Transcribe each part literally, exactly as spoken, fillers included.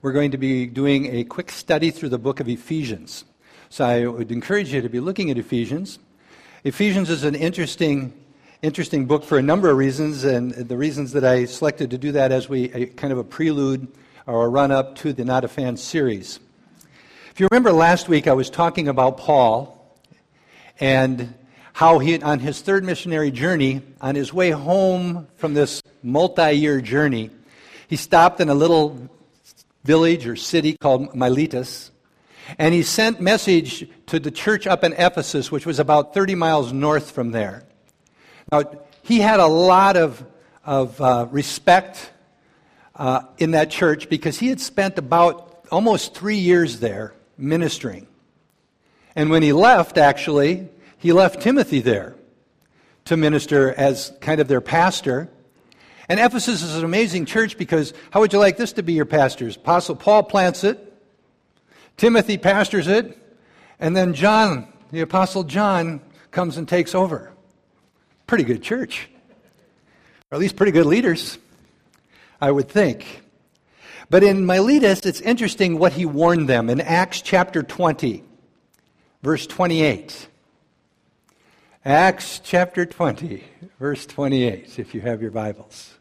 We're going to be doing a quick study through the book of Ephesians. So I would encourage you to be looking at Ephesians. Ephesians is an interesting, interesting book for a number of reasons, and the reasons that I selected to do that as we a, kind of a prelude or a run-up to the Not a Fan series. If you remember last week, I was talking about Paul and how he, on his third missionary journey, on his way home from this multi-year journey, he stopped in a little village or city called Miletus, and he sent message to the church up in Ephesus, which was about thirty miles north from there. Now, he had a lot of, of uh, respect uh, in that church because he had spent about almost three years there ministering. And when he left, actually, he left Timothy there to minister as kind of their pastor. And Ephesus is an amazing church because how would you like this to be your pastors? Apostle Paul plants it, Timothy pastors it, and then John, the Apostle John, comes and takes over. Pretty good church. Or at least pretty good leaders, I would think. But in Miletus, it's interesting what he warned them in Acts chapter twenty, verse twenty-eight. Acts chapter twenty, verse twenty-eight, if you have your Bibles.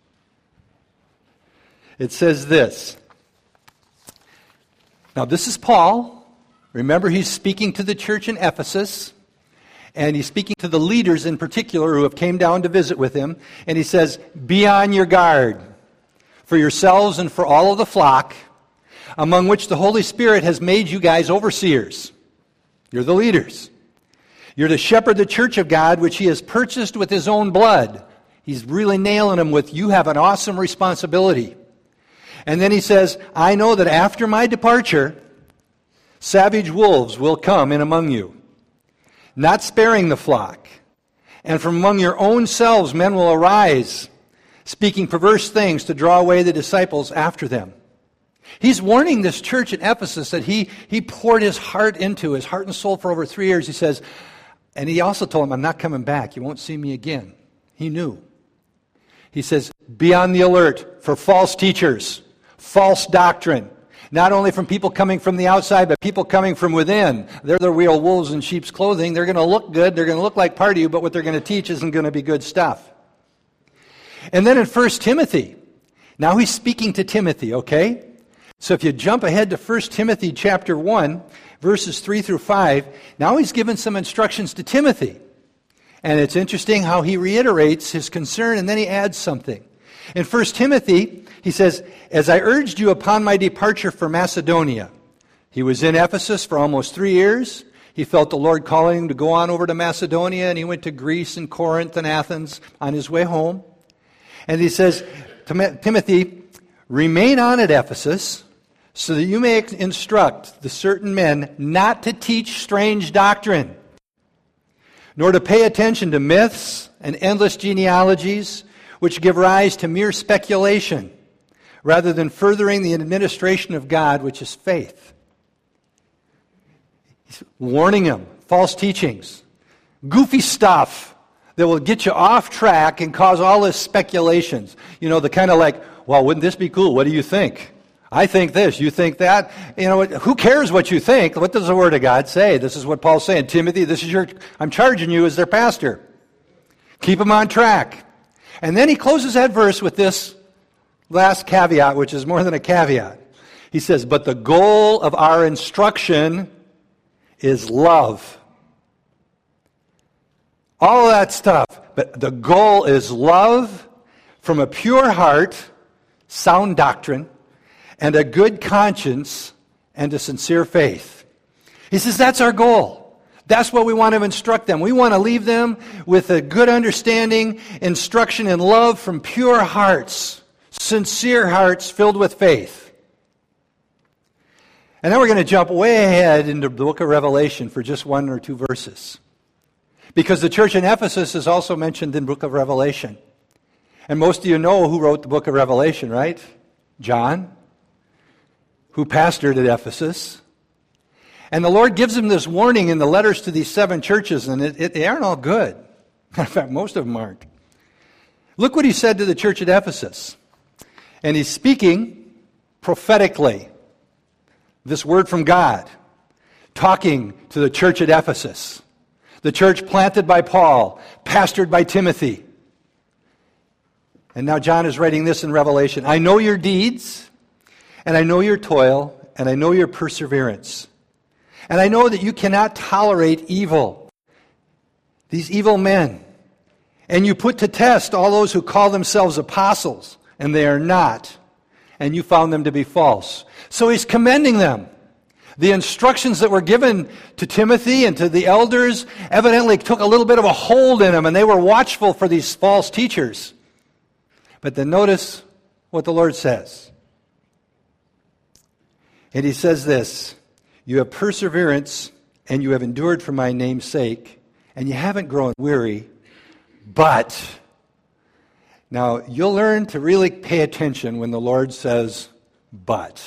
It says this. Now, this is Paul. Remember, he's speaking to the church in Ephesus, and he's speaking to the leaders in particular who have came down to visit with him, and he says, "Be on your guard for yourselves and for all of the flock, among which the Holy Spirit has made you guys overseers." You're the leaders. "You're to shepherd the church of God, which he has purchased with his own blood." He's really nailing him with, you have an awesome responsibility. And then he says, "I know that after my departure, savage wolves will come in among you, not sparing the flock. And from among your own selves men will arise, speaking perverse things to draw away the disciples after them." He's warning this church in Ephesus that he, he poured his heart into, his heart and soul for over three years. He says, and he also told him, "I'm not coming back. You won't see me again." He knew. He says, "Be on the alert for false teachers, false doctrine, not only from people coming from the outside, but people coming from within. They're the real wolves in sheep's clothing. They're going to look good. They're going to look like part of you, but what they're going to teach isn't going to be good stuff." And then in First Timothy, now he's speaking to Timothy, okay? So if you jump ahead to First Timothy chapter one, verses three through five, now he's given some instructions to Timothy. And it's interesting how he reiterates his concern, and then he adds something. In First Timothy, he says, "As I urged you upon my departure for Macedonia." He was in Ephesus for almost three years. He felt the Lord calling him to go on over to Macedonia, and he went to Greece and Corinth and Athens on his way home. And he says, "Timothy, remain on at Ephesus, so that you may instruct the certain men not to teach strange doctrine, nor to pay attention to myths and endless genealogies, which give rise to mere speculation, rather than furthering the administration of God, which is faith." He's warning them, false teachings, goofy stuff that will get you off track and cause all this speculations. You know, the kind of like, "Well, wouldn't this be cool? What do you think? I think this, you think that." You know, who cares what you think? What does the Word of God say? This is what Paul's saying. Timothy, this is your, I'm charging you as their pastor. Keep them on track. And then he closes that verse with this last caveat, which is more than a caveat. He says, "But the goal of our instruction is love." All of that stuff. But the goal is love from a pure heart, sound doctrine, and a good conscience, and a sincere faith. He says that's our goal. That's what we want to instruct them. We want to leave them with a good understanding, instruction, and love from pure hearts, sincere hearts filled with faith. And then we're going to jump way ahead into the book of Revelation for just one or two verses, because the church in Ephesus is also mentioned in the book of Revelation. And most of you know who wrote the book of Revelation, right? John, who pastored at Ephesus. And the Lord gives him this warning in the letters to these seven churches, and it, it, they aren't all good. In fact, most of them aren't. Look what he said to the church at Ephesus. And he's speaking prophetically. this word from God, talking to the church at Ephesus, the church planted by Paul, pastored by Timothy. And now John is writing this in Revelation. I know your deeds, and I know your toil, and I know your perseverance. And I know that you cannot tolerate evil, these evil men. And you put to test all those who call themselves apostles, and they are not, and you found them to be false. So he's commending them. The instructions that were given to Timothy and to the elders evidently took a little bit of a hold in them, and they were watchful for these false teachers. But then notice what the Lord says. And he says this, you have perseverance, and you have endured for my name's sake, and you haven't grown weary, but... Now, you'll learn to really pay attention when the Lord says, but.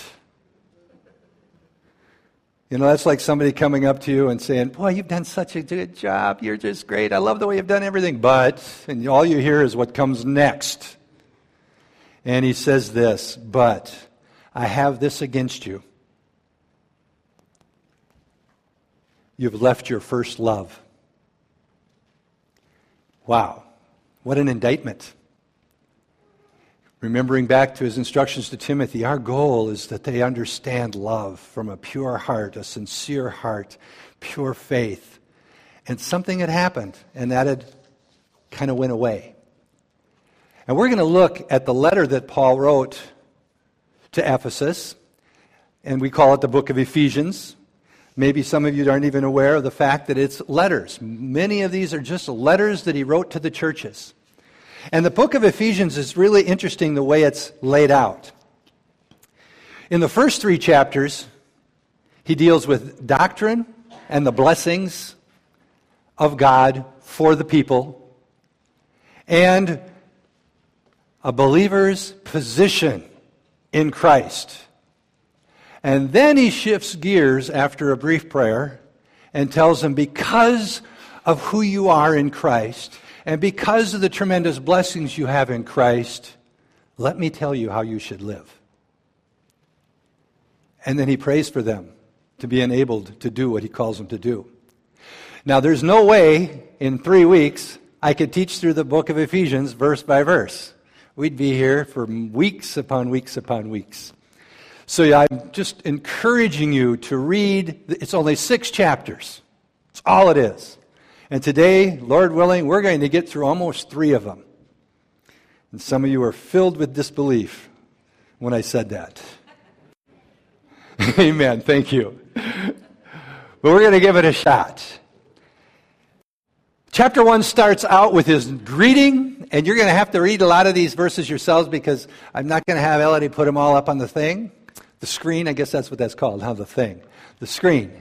You know, that's like somebody coming up to you and saying, boy, you've done such a good job. You're just great. I love the way you've done everything. But, and all you hear is what comes next. And he says this, but I have this against you. You've left your first love. Wow. What an indictment. Remembering back to his instructions to Timothy, our goal is that they understand love from a pure heart, a sincere heart, pure faith. And something had happened, and that had kind of went away. And we're going to look at the letter that Paul wrote to Ephesus, and we call it the book of Ephesians. Maybe some of you aren't even aware of the fact that it's letters. Many of these are just letters that he wrote to the churches. And the book of Ephesians is really interesting the way it's laid out. In the first three chapters, he deals with doctrine and the blessings of God for the people and a believer's position in Christ. And then he shifts gears after a brief prayer and tells them, because of who you are in Christ, and because of the tremendous blessings you have in Christ, let me tell you how you should live. And then he prays for them to be enabled to do what he calls them to do. Now, there's no way in three weeks I could teach through the book of Ephesians verse by verse. We'd be here for weeks upon weeks upon weeks. So yeah, I'm just encouraging you to read. It's only six chapters. That's all it is. And today, Lord willing, we're going to get through almost three of them. And some of you are filled with disbelief when I said that. Amen. Thank you. But we're going to give it a shot. Chapter one starts out with his greeting, and you're going to have to read a lot of these verses yourselves because I'm not going to have Elodie put them all up on the thing. The screen, I guess that's what that's called, huh? The thing. The screen.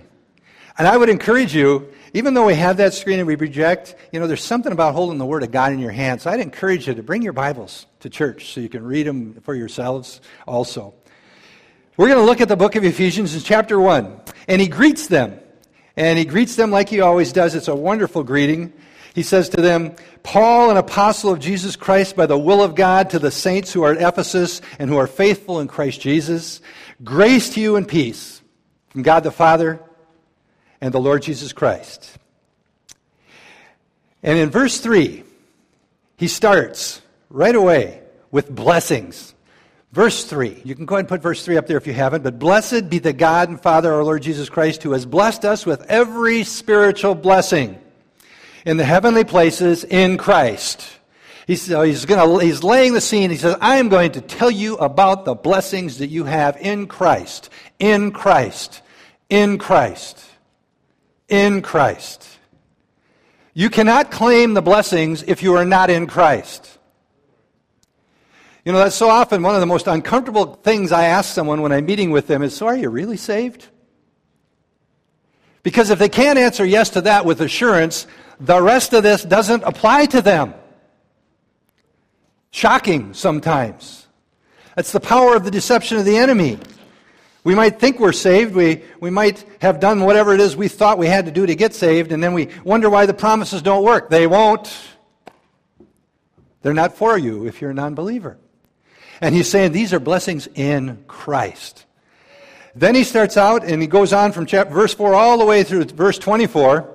And I would encourage you, even though we have that screen and we project, you know, there's something about holding the Word of God in your hand. So I'd encourage you to bring your Bibles to church so you can read them for yourselves also. We're going to look at the book of Ephesians in chapter one. And he greets them. And he greets them like he always does. It's a wonderful greeting. He says to them, Paul, an apostle of Jesus Christ by the will of God, to the saints who are at Ephesus and who are faithful in Christ Jesus, grace to you and peace from God the Father and the Lord Jesus Christ. And in verse three, he starts right away with blessings. Verse three. You can go ahead and put verse three up there if you haven't. But blessed be the God and Father, our Lord Jesus Christ, who has blessed us with every spiritual blessing in the heavenly places in Christ. He's, he's, gonna, he's laying the scene. He says, I am going to tell you about the blessings that you have in Christ, in Christ, in Christ. In Christ. You cannot claim the blessings if you are not in Christ. You know, that's so often one of the most uncomfortable things I ask someone when I'm meeting with them is, so are you really saved? Because if they can't answer yes to that with assurance, the rest of this doesn't apply to them. Shocking sometimes. That's the power of the deception of the enemy. We might think we're saved. We, we might have done whatever it is we thought we had to do to get saved, and then we wonder why the promises don't work. They won't. They're not for you if you're a non-believer. And he's saying these are blessings in Christ. then he starts out and he goes on from chapter, verse four all the way through verse twenty-four.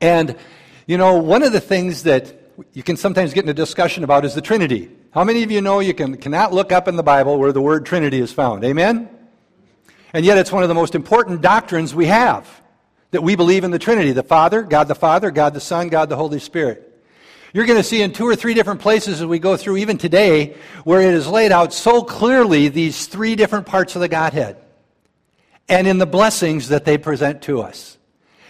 And, you know, one of the things that you can sometimes get in a discussion about is the Trinity. How many of you know you can, cannot look up in the Bible where the word Trinity is found? Amen? And yet it's one of the most important doctrines we have, that we believe in the Trinity, the Father, God the Father, God the Son, God the Holy Spirit. You're going to see in two or three different places as we go through, even today, where it is laid out so clearly these three different parts of the Godhead and in the blessings that they present to us.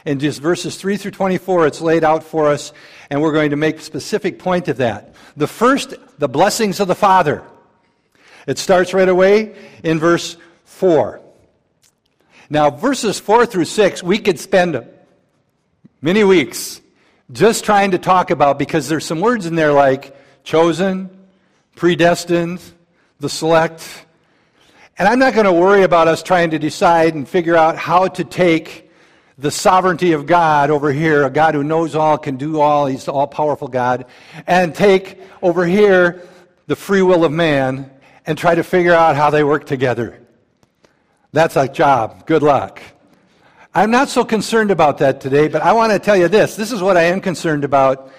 In just verses three through twenty-four, it's laid out for us, and we're going to make specific point of that. The first, the blessings of the Father. It starts right away in verse four. Now, verses four through six, we could spend many weeks just trying to talk about, because there's some words in there like chosen, predestined, the select. And I'm not going to worry about us trying to decide and figure out how to take the sovereignty of God over here, a God who knows all, can do all, he's the all-powerful God, and take over here the free will of man and try to figure out how they work together. That's a job. Good luck. I'm not so concerned about that today, but I want to tell you this. This is what I am concerned about.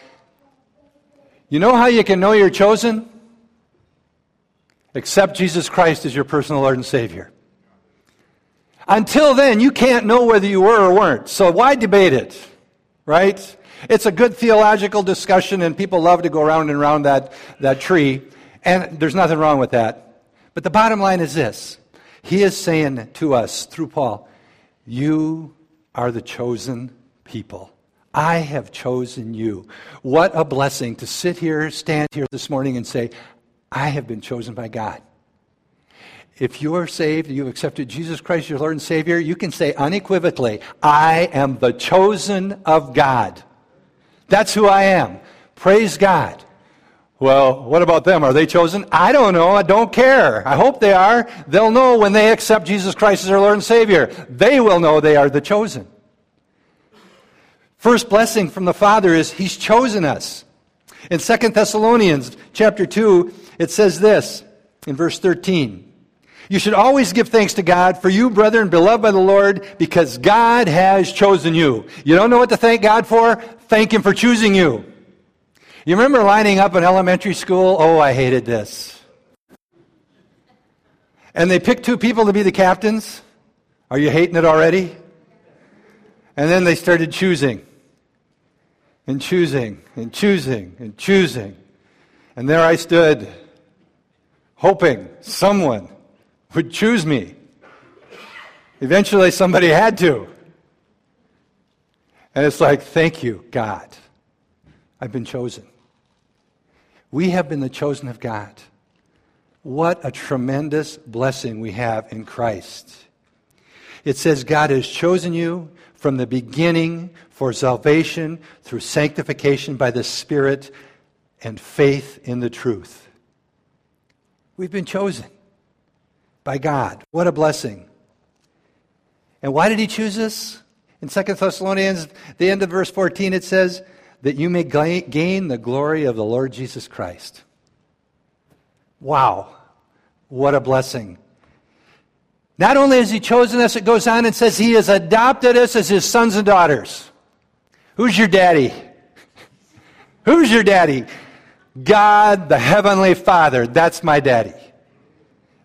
You know how you can know you're chosen? Accept Jesus Christ as your personal Lord and Savior. Until then, you can't know whether you were or weren't. So why debate it, right? It's a good theological discussion, and people love to go around and around that, that tree. And there's nothing wrong with that. But the bottom line is this. He is saying to us, through Paul, you are the chosen people. I have chosen you. What a blessing to sit here, stand here this morning and say, I have been chosen by God. If you are saved, you've accepted Jesus Christ, your Lord and Savior, you can say unequivocally, I am the chosen of God. That's who I am. Praise God. Well, what about them? Are they chosen? I don't know. I don't care. I hope they are. They'll know when they accept Jesus Christ as their Lord and Savior. They will know they are the chosen. First blessing from the Father is He's chosen us. In Second Thessalonians chapter two, it says this in verse thirteen. You should always give thanks to God for you, brethren, beloved by the Lord, because God has chosen you. You don't know what to thank God for? Thank Him for choosing you. You remember lining up in elementary school? Oh, I hated this. And they picked two people to be the captains. Are you hating it already? And then they started choosing and choosing and choosing and choosing. And there I stood, hoping someone would choose me. Eventually somebody had to. And it's like, thank you, God. I've been chosen. We have been the chosen of God. What a tremendous blessing we have in Christ. It says God has chosen you from the beginning for salvation through sanctification by the Spirit and faith in the truth. We've been chosen by God. What a blessing. And why did He choose us? In Second Thessalonians, the end of verse fourteen, it says, that you may gain the glory of the Lord Jesus Christ. Wow. What a blessing. Not only has He chosen us, it goes on and says He has adopted us as His sons and daughters. Who's your daddy? Who's your daddy? God, the Heavenly Father. That's my daddy.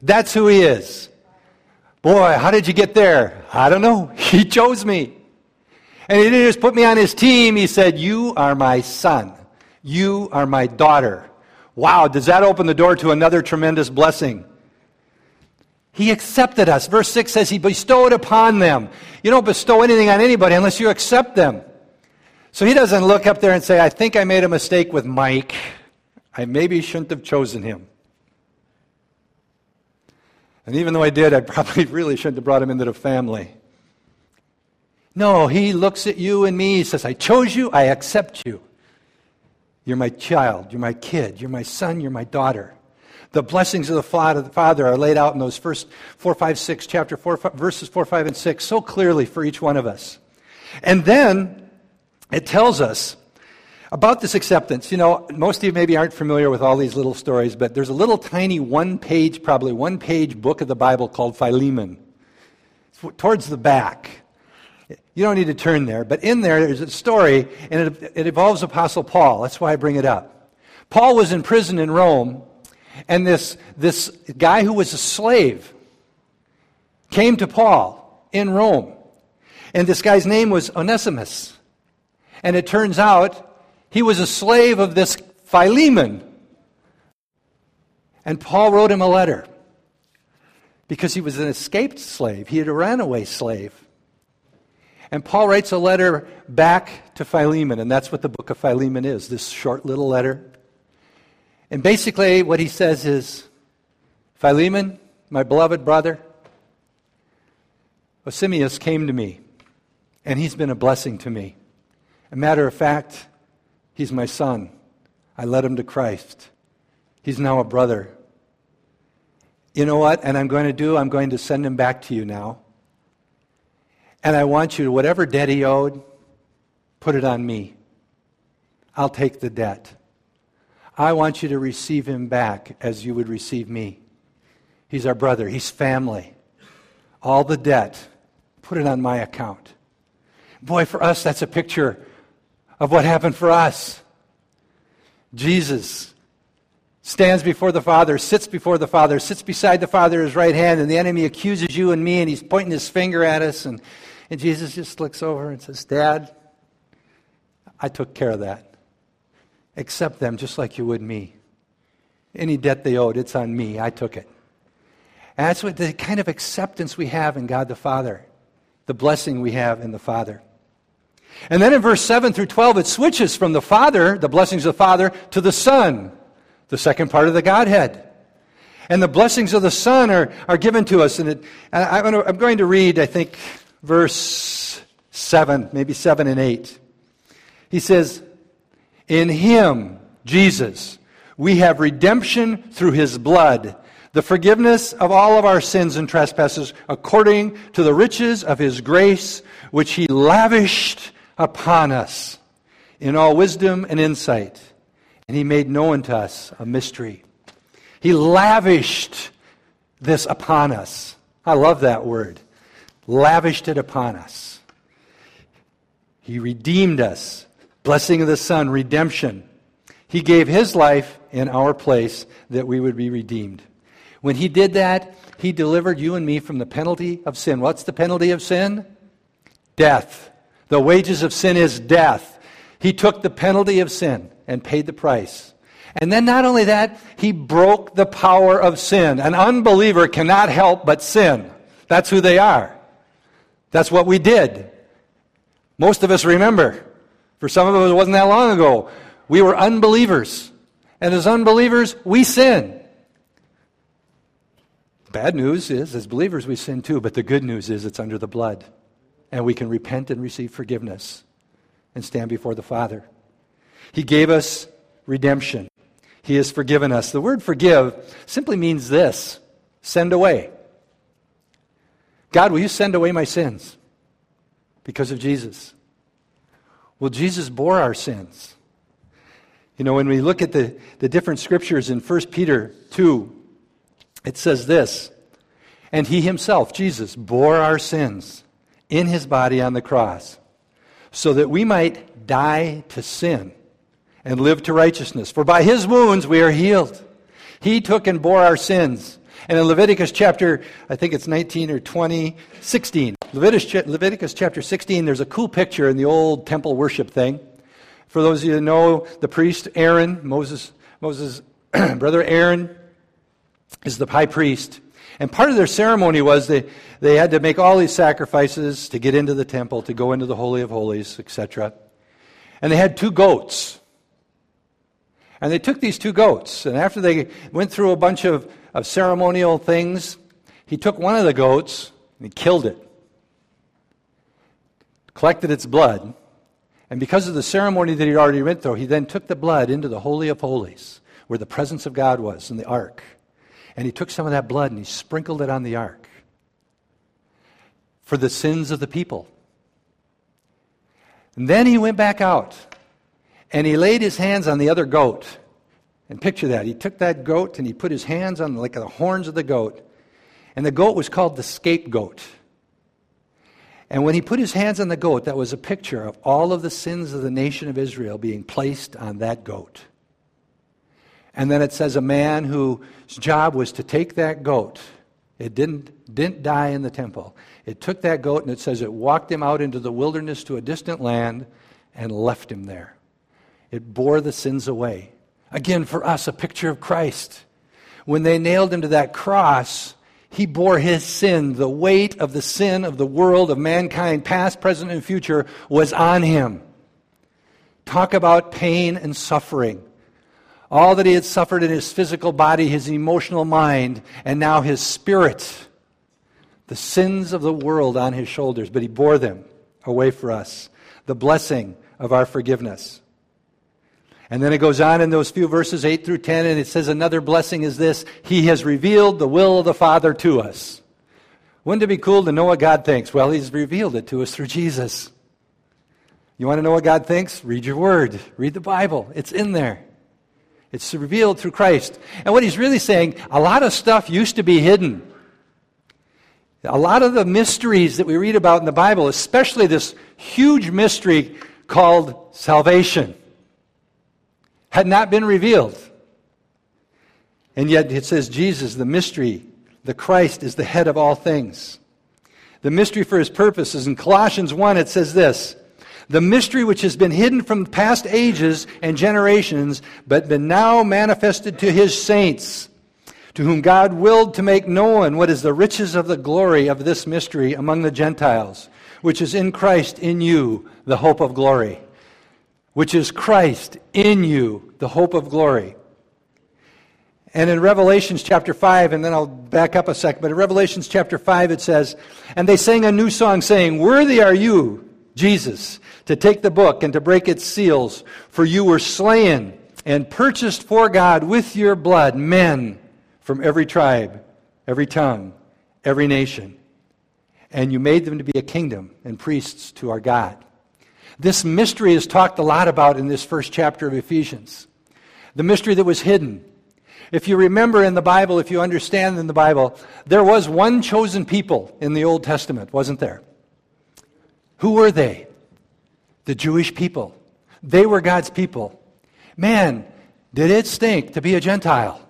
That's who He is. Boy, how did you get there? I don't know. He chose me. And He didn't just put me on His team. He said, you are my son. You are my daughter. Wow, does that open the door to another tremendous blessing? He accepted us. Verse six says He bestowed upon them. You don't bestow anything on anybody unless you accept them. So He doesn't look up there and say, I think I made a mistake with Mike. I maybe shouldn't have chosen him. And even though I did, I probably really shouldn't have brought him into the family. No, He looks at you and me. He says, I chose you. I accept you. You're my child. You're my kid. You're my son. You're my daughter. The blessings of the Father are laid out in those first four, five, six, chapter four, five, verses four, five, and six so clearly for each one of us. And then it tells us about this acceptance. You know, most of you maybe aren't familiar with all these little stories, but there's a little tiny one-page, probably one-page book of the Bible called Philemon. towards the back. You don't need to turn there, but in there is a story, and it, it involves Apostle Paul. That's why I bring it up. Paul was in prison in Rome, and this, this guy who was a slave came to Paul in Rome. And this guy's name was Onesimus. And it turns out he was a slave of this Philemon. And Paul wrote him a letter because he was an escaped slave. He had a runaway slave. And Paul writes a letter back to Philemon, and that's what the book of Philemon is, this short little letter. And basically what he says is, Philemon, my beloved brother, Onesimus came to me, and he's been a blessing to me. A matter of fact, he's my son. I led him to Christ. He's now a brother. You know what? And I'm going to do, I'm going to send him back to you now. And I want you to, whatever debt he owed, put it on me. I'll take the debt. I want you to receive him back as you would receive me. He's our brother. He's family. All the debt, put it on my account. Boy, for us, that's a picture of what happened for us. Jesus stands before the Father, sits before the Father, sits beside the Father at his right hand, and the enemy accuses you and me, and he's pointing his finger at us, and, and Jesus just looks over and says, Dad, I took care of that. Accept them just like you would me. Any debt they owed, it's on me. I took it. And that's what the kind of acceptance we have in God the Father, the blessing we have in the Father. And then in verse seven through twelve, it switches from the Father, the blessings of the Father, to the Son, the second part of the Godhead. And the blessings of the Son are, are given to us. And it, I, I'm going to read, I think, verse seven, maybe seven and eight. He says, in Him, Jesus, we have redemption through His blood, the forgiveness of all of our sins and trespasses, according to the riches of His grace, which He lavished upon us in all wisdom and insight. And He made known to us a mystery. He lavished this upon us. I love that word. Lavished it upon us. He redeemed us. Blessing of the Son, redemption. He gave His life in our place that we would be redeemed. When He did that, He delivered you and me from the penalty of sin. What's the penalty of sin? Death. The wages of sin is death. He took the penalty of sin and paid the price. And then not only that, He broke the power of sin. An unbeliever cannot help but sin. That's who they are. That's what we did. Most of us remember. For some of us, it wasn't that long ago. We were unbelievers. And as unbelievers, we sin. Bad news is, as believers, we sin too. But the good news is it's under the blood. And we can repent and receive forgiveness and stand before the Father. He gave us redemption. He has forgiven us. The word forgive simply means this: send away. God, will you send away my sins because of Jesus? Well, Jesus bore our sins. You know, when we look at the, the different scriptures in First Peter two, it says this, and He Himself, Jesus, bore our sins in His body on the cross, so that we might die to sin and live to righteousness. For by His wounds we are healed. He took and bore our sins. And in Leviticus chapter, I think it's nineteen or twenty, sixteen. Leviticus, Leviticus chapter sixteen, there's a cool picture in the old temple worship thing. For those of you who know, the priest Aaron, Moses, Moses' brother Aaron, is the high priest. And part of their ceremony was they, they had to make all these sacrifices to get into the temple, to go into the Holy of Holies, et cetera. And they had two goats. And they took these two goats, and after they went through a bunch of, of ceremonial things, he took one of the goats and he killed it, collected its blood, and because of the ceremony that he'd already went through, he then took the blood into the Holy of Holies, where the presence of God was in the ark, and he took some of that blood and he sprinkled it on the ark for the sins of the people. And then he went back out, and he laid his hands on the other goat. And picture that. He took that goat and he put his hands on like the horns of the goat. And the goat was called the scapegoat. And when he put his hands on the goat, that was a picture of all of the sins of the nation of Israel being placed on that goat. And then it says a man whose job was to take that goat. It didn't, didn't die in the temple. It took that goat, and it says it walked him out into the wilderness to a distant land and left him there. It bore the sins away. Again, for us, a picture of Christ. When they nailed him to that cross, he bore his sin. The weight of the sin of the world, of mankind, past, present, and future, was on him. Talk about pain and suffering. All that he had suffered in his physical body, his emotional mind, and now his spirit. The sins of the world on his shoulders, but he bore them away for us. The blessing of our forgiveness. And then it goes on in those few verses, eight through ten, and it says another blessing is this: he has revealed the will of the Father to us. Wouldn't it be cool to know what God thinks? Well, he's revealed it to us through Jesus. You want to know what God thinks? Read your Word. Read the Bible. It's in there. It's revealed through Christ. And what he's really saying, a lot of stuff used to be hidden. A lot of the mysteries that we read about in the Bible, especially this huge mystery called salvation, had not been revealed. And yet it says Jesus, the mystery, the Christ, is the head of all things. The mystery for his purposes. In Colossians one, it says this: the mystery which has been hidden from past ages and generations, but been now manifested to his saints, to whom God willed to make known what is the riches of the glory of this mystery among the Gentiles, which is in Christ in you, the hope of glory. Which is Christ in you, the hope of glory. And in Revelations chapter five, and then I'll back up a sec, but in Revelations chapter five it says, and they sang a new song saying, worthy are you, Jesus, to take the book and to break its seals, for you were slain and purchased for God with your blood men from every tribe, every tongue, every nation. And you made them to be a kingdom and priests to our God. This mystery is talked a lot about in this first chapter of Ephesians. The mystery that was hidden. If you remember in the Bible, if you understand in the Bible, there was one chosen people in the Old Testament, wasn't there? Who were they? The Jewish people. They were God's people. Man, did it stink to be a Gentile?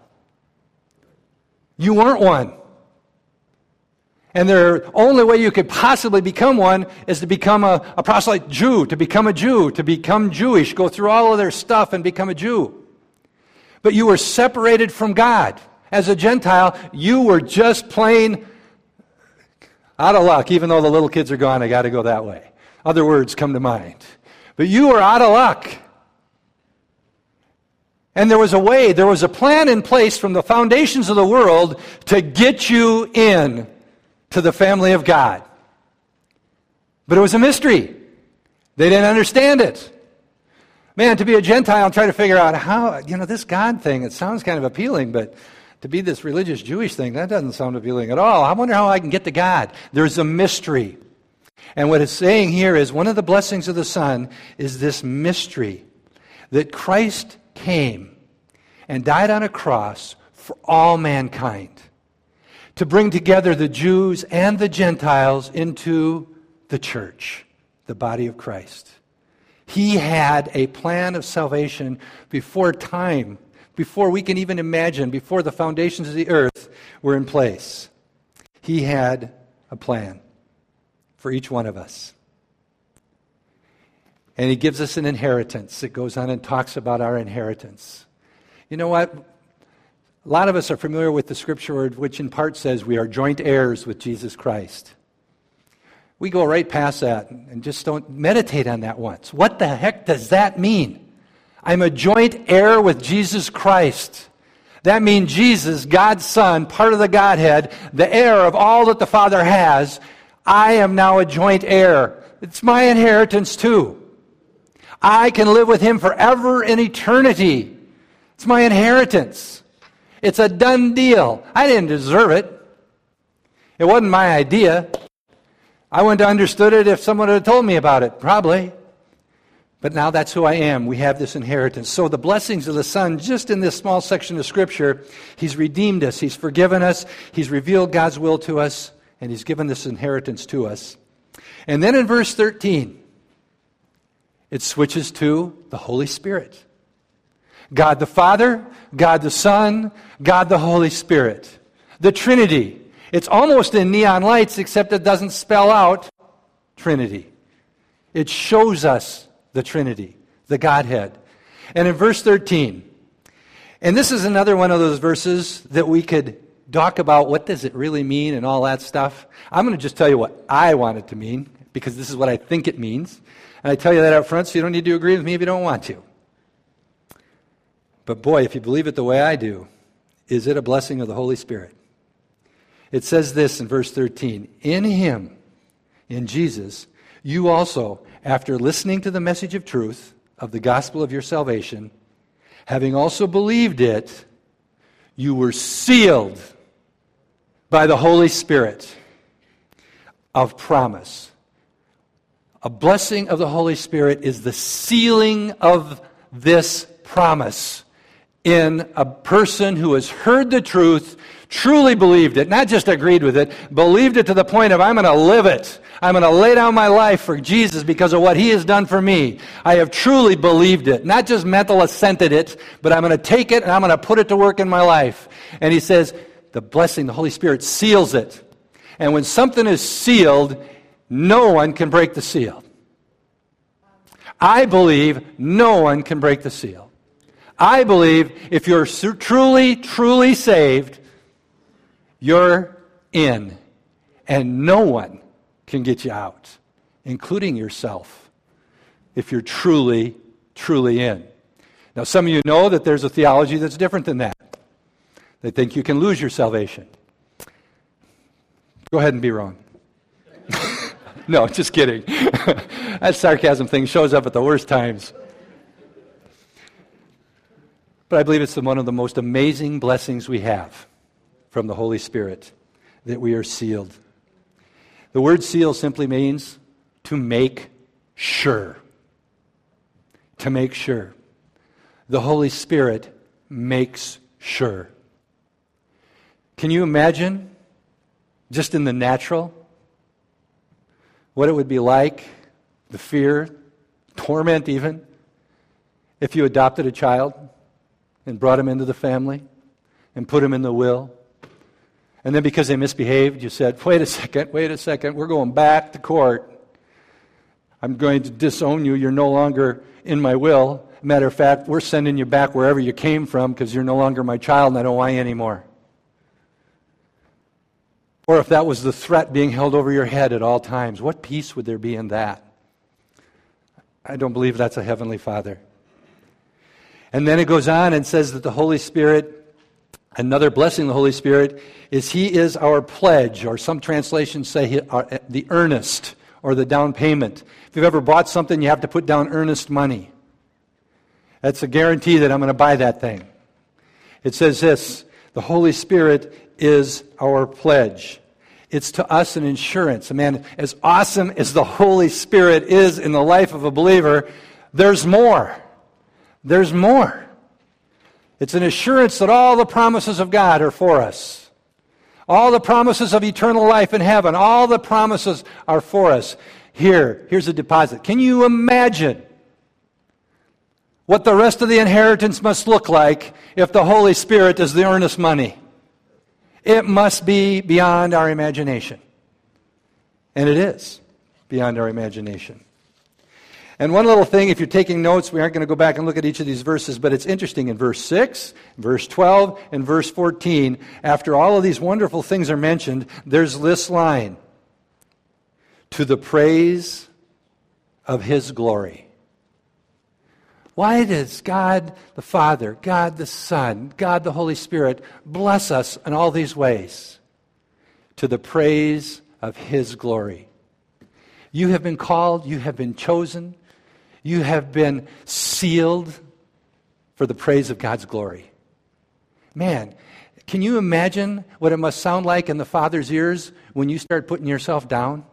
You weren't one. And the only way you could possibly become one is to become a, a proselyte Jew, to become a Jew, to become Jewish, go through all of their stuff and become a Jew. But you were separated from God. As a Gentile, you were just plain out of luck. Even though the little kids are gone, I got to go that way. Other words come to mind. But you were out of luck. And there was a way, there was a plan in place from the foundations of the world to get you in to the family of God. But it was a mystery. They didn't understand it. Man, to be a Gentile and try to figure out how, you know, this God thing, it sounds kind of appealing, but to be this religious Jewish thing, that doesn't sound appealing at all. I wonder how I can get to God. There's a mystery. And what it's saying here is one of the blessings of the Son is this mystery that Christ came and died on a cross for all mankind, to bring together the Jews and the Gentiles into the church, the body of Christ. He had a plan of salvation before time, before we can even imagine, before the foundations of the earth were in place. He had a plan for each one of us. And he gives us an inheritance. It goes on and talks about our inheritance. You know what? A lot of us are familiar with the scripture word, which in part says we are joint heirs with Jesus Christ. We go right past that and just don't meditate on that once. What the heck does that mean? I'm a joint heir with Jesus Christ. That means Jesus, God's Son, part of the Godhead, the heir of all that the Father has. I am now a joint heir. It's my inheritance too. I can live with him forever in eternity. It's my inheritance. It's a done deal. I didn't deserve it. It wasn't my idea. I wouldn't have understood it if someone had told me about it, probably. But now that's who I am. We have this inheritance. So the blessings of the Son, just in this small section of Scripture, he's redeemed us, he's forgiven us, he's revealed God's will to us, and he's given this inheritance to us. And then in verse thirteen, it switches to the Holy Spirit. God the Father, God the Son, God the Holy Spirit. The Trinity. It's almost in neon lights, except it doesn't spell out Trinity. It shows us the Trinity, the Godhead. And in verse thirteen, and this is another one of those verses that we could talk about what does it really mean and all that stuff. I'm going to just tell you what I want it to mean, because this is what I think it means. And I tell you that up front, so you don't need to agree with me if you don't want to. But boy, if you believe it the way I do, is it a blessing of the Holy Spirit. It says this in verse thirteen, in him, in Jesus, you also, after listening to the message of truth, of the gospel of your salvation, having also believed it, you were sealed by the Holy Spirit of promise. A blessing of the Holy Spirit is the sealing of this promise in a person who has heard the truth, truly believed it, not just agreed with it, believed it to the point of I'm going to live it. I'm going to lay down my life for Jesus because of what he has done for me. I have truly believed it, not just mental assented it, but I'm going to take it and I'm going to put it to work in my life. And he says, the blessing, the Holy Spirit seals it. And when something is sealed, no one can break the seal. I believe no one can break the seal. I believe if you're truly, truly saved, you're in, and no one can get you out, including yourself, if you're truly, truly in. Now, some of you know that there's a theology that's different than that. They think you can lose your salvation. Go ahead and be wrong. No, just kidding. That sarcasm thing shows up at the worst times. But I believe it's one of the most amazing blessings we have from the Holy Spirit, that we are sealed. The word seal simply means to make sure. To make sure. The Holy Spirit makes sure. Can you imagine, just in the natural, what it would be like, the fear, torment even, if you adopted a child and brought him into the family and put him in the will? And then because they misbehaved, you said, wait a second, wait a second, we're going back to court. I'm going to disown you. You're no longer in my will. Matter of fact, we're sending you back wherever you came from because you're no longer my child and I don't want you anymore. Or if that was the threat being held over your head at all times, what peace would there be in that? I don't believe that's a heavenly Father. And then it goes on and says that the Holy Spirit, another blessing of the Holy Spirit, is he is our pledge, or some translations say he, our, the earnest, or the down payment. If you've ever bought something, you have to put down earnest money. That's a guarantee that I'm going to buy that thing. It says this, the Holy Spirit is our pledge. It's to us an insurance. Man, as awesome as the Holy Spirit is in the life of a believer, there's more. There's more. It's an assurance that all the promises of God are for us. All the promises of eternal life in heaven, all the promises are for us. Here, here's a deposit. Can you imagine what the rest of the inheritance must look like if the Holy Spirit is the earnest money? It must be beyond our imagination. And it is beyond our imagination. And one little thing, if you're taking notes, we aren't going to go back and look at each of these verses, but it's interesting in verse six, verse twelve, and verse fourteen, after all of these wonderful things are mentioned, there's this line, to the praise of his glory. Why does God the Father, God the Son, God the Holy Spirit bless us in all these ways? To the praise of his glory. You have been called, you have been chosen, you have been sealed for the praise of God's glory. Man, can you imagine what it must sound like in the Father's ears when you start putting yourself down?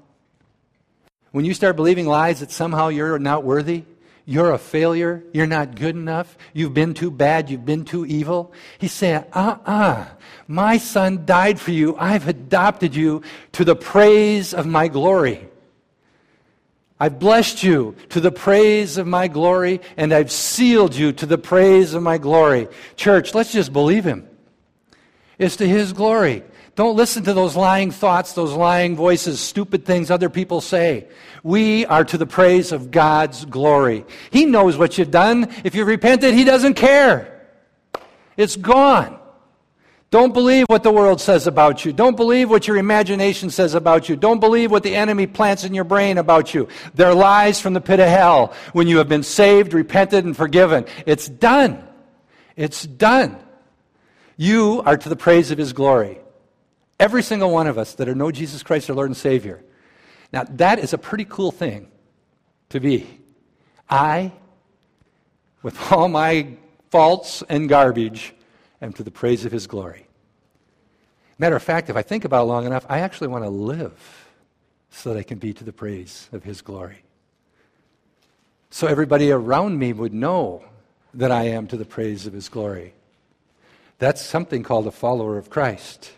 When you start believing lies that somehow you're not worthy, you're a failure, you're not good enough, you've been too bad, you've been too evil. He's saying, uh-uh, my son died for you, I've adopted you to the praise of my glory. I've blessed you to the praise of my glory, and I've sealed you to the praise of my glory. Church, let's just believe him. It's to his glory. Don't listen to those lying thoughts, those lying voices, stupid things other people say. We are to the praise of God's glory. He knows what you've done. If you've repented, he doesn't care. It's gone. Don't believe what the world says about you. Don't believe what your imagination says about you. Don't believe what the enemy plants in your brain about you. They're lies from the pit of hell. When you have been saved, repented, and forgiven, it's done. It's done. You are to the praise of his glory. Every single one of us that know Jesus Christ, our Lord and Savior. Now, that is a pretty cool thing to be. I, with all my faults and garbage, and to the praise of his glory. Matter of fact, if I think about it long enough, I actually want to live so that I can be to the praise of his glory. So everybody around me would know that I am to the praise of his glory. That's something called a follower of Christ.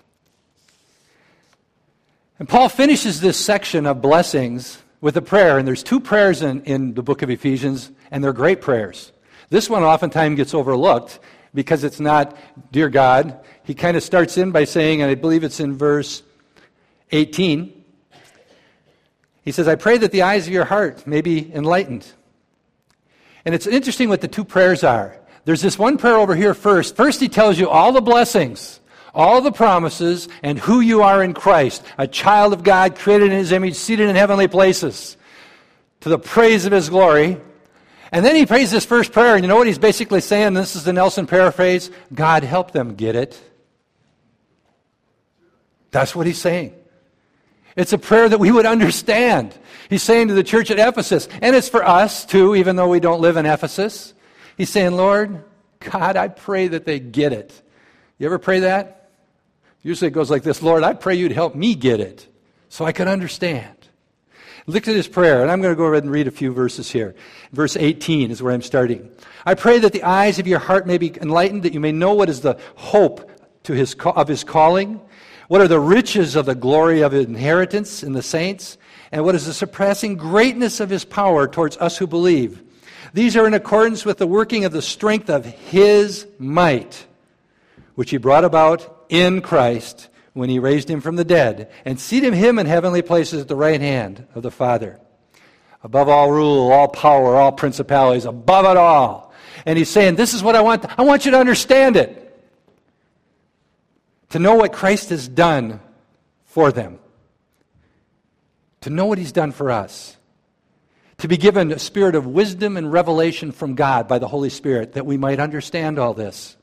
And Paul finishes this section of blessings with a prayer, and there's two prayers in, in the book of Ephesians, and they're great prayers. This one oftentimes gets overlooked, because it's not, dear God. He kind of starts in by saying, and I believe it's in verse eighteen, he says, I pray that the eyes of your heart may be enlightened. And it's interesting what the two prayers are. There's this one prayer over here first. First, he tells you all the blessings, all the promises, and who you are in Christ, a child of God, created in his image, seated in heavenly places, to the praise of his glory. And then he prays this first prayer, and you know what he's basically saying? This is the Nelson paraphrase. God, help them get it. That's what he's saying. It's a prayer that we would understand. He's saying to the church at Ephesus, and it's for us too, even though we don't live in Ephesus. He's saying, Lord, God, I pray that they get it. You ever pray that? Usually it goes like this, Lord, I pray you'd help me get it so I could understand. Look at his prayer, and I'm going to go ahead and read a few verses here. Verse eighteen is where I'm starting. I pray that the eyes of your heart may be enlightened, that you may know what is the hope to his of his calling, what are the riches of the glory of inheritance in the saints, and what is the surpassing greatness of his power towards us who believe. These are in accordance with the working of the strength of his might, which he brought about in Christ when he raised him from the dead and seated him in heavenly places at the right hand of the Father. Above all rule, all power, all principalities, above it all. And he's saying, this is what I want. I want you to understand it. To know what Christ has done for them. To know what he's done for us. To be given a spirit of wisdom and revelation from God by the Holy Spirit, that we might understand all this.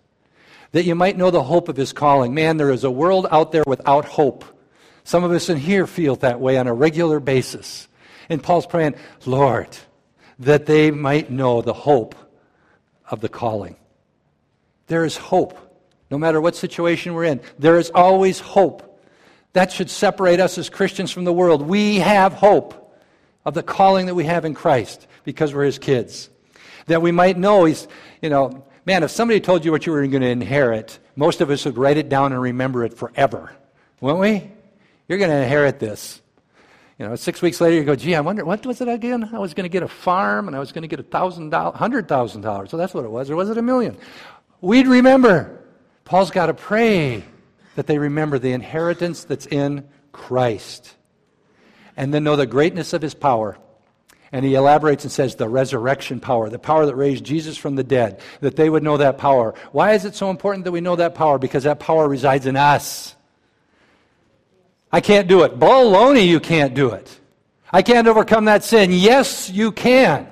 That you might know the hope of his calling. Man, there is a world out there without hope. Some of us in here feel that way on a regular basis. And Paul's praying, Lord, that they might know the hope of the calling. There is hope. No matter what situation we're in, there is always hope. That should separate us as Christians from the world. We have hope of the calling that we have in Christ because we're his kids. That we might know, he's, you know, man, if somebody told you what you were going to inherit, most of us would write it down and remember it forever, wouldn't we? You're going to inherit this. You know, six weeks later, you go, gee, I wonder, what was it again? I was going to get a farm, and I was going to get a thousand dollars, one hundred thousand dollars. So that's what it was. Or was it a million? We'd remember. Paul's got to pray that they remember the inheritance that's in Christ. And then know the greatness of his power. And he elaborates and says the resurrection power, the power that raised Jesus from the dead, that they would know that power. Why is it so important that we know that power? Because that power resides in us. I can't do it. Baloney, you can't do it. I can't overcome that sin. Yes, you can.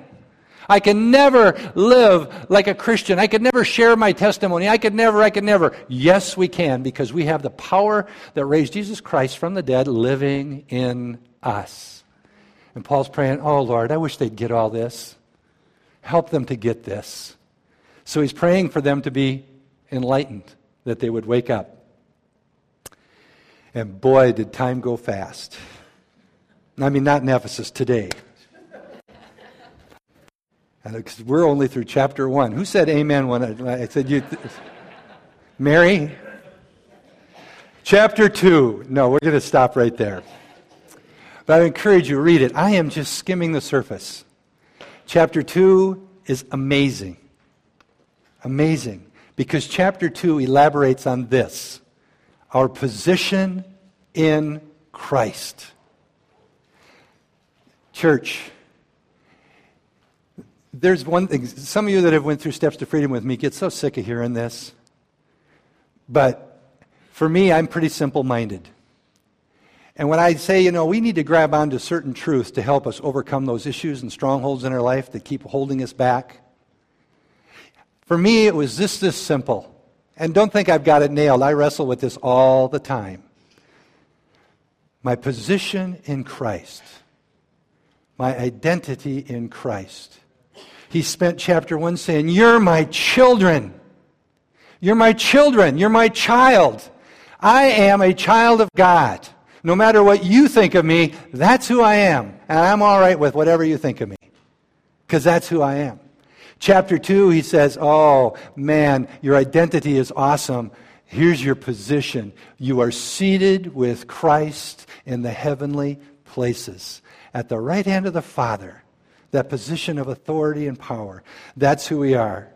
I can never live like a Christian. I could never share my testimony. I could never, I could never. Yes, we can, because we have the power that raised Jesus Christ from the dead living in us. And Paul's praying, oh, Lord, I wish they'd get all this. Help them to get this. So he's praying for them to be enlightened, that they would wake up. And boy, did time go fast. I mean, not in Ephesus, today. Because we're only through chapter one. Who said amen when I, I said you? Th- Mary? Chapter two. No, we're going to stop right there. But I encourage you to read it. I am just skimming the surface. Chapter two is amazing. Amazing. Because chapter two elaborates on this. Our position in Christ. Church. There's one thing. Some of you that have went through Steps to Freedom with me get so sick of hearing this. But for me, I'm pretty simple-minded. And when I say, you know, we need to grab onto certain truths to help us overcome those issues and strongholds in our life that keep holding us back. For me, it was this, this simple. And don't think I've got it nailed. I wrestle with this all the time. My position in Christ. My identity in Christ. He spent chapter one saying, you're my children. You're my children. You're my child. I am a child of God. No matter what you think of me, that's who I am. And I'm all right with whatever you think of me. Because that's who I am. Chapter two, he says, oh, man, your identity is awesome. Here's your position. You are seated with Christ in the heavenly places. At the right hand of the Father. That position of authority and power. That's who we are.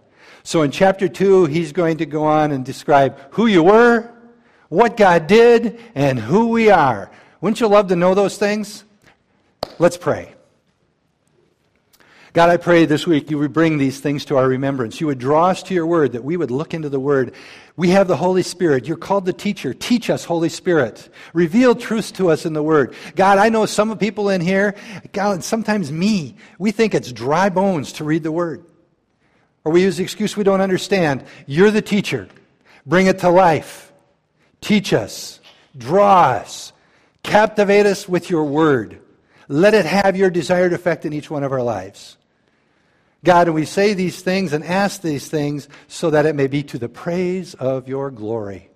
So in chapter two, he's going to go on and describe who you were, what God did, and who we are. Wouldn't you love to know those things? Let's pray. God, I pray this week you would bring these things to our remembrance. You would draw us to your word, that we would look into the word. We have the Holy Spirit. You're called the teacher. Teach us, Holy Spirit. Reveal truth to us in the word. God, I know some people in here, God, sometimes me, we think it's dry bones to read the word. Or we use the excuse we don't understand. You're the teacher. Bring it to life. Teach us, draw us, captivate us with your word. Let it have your desired effect in each one of our lives. God, and we say these things and ask these things so that it may be to the praise of your glory.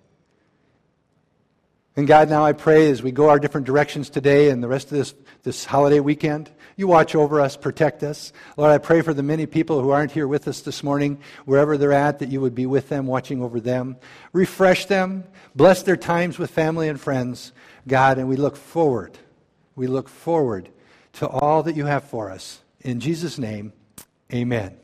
And God, now I pray as we go our different directions today and the rest of this, this holiday weekend, you watch over us, protect us. Lord, I pray for the many people who aren't here with us this morning, wherever they're at, that you would be with them, watching over them. Refresh them. Bless their times with family and friends, God, and we look forward. We look forward to all that you have for us. In Jesus' name, amen.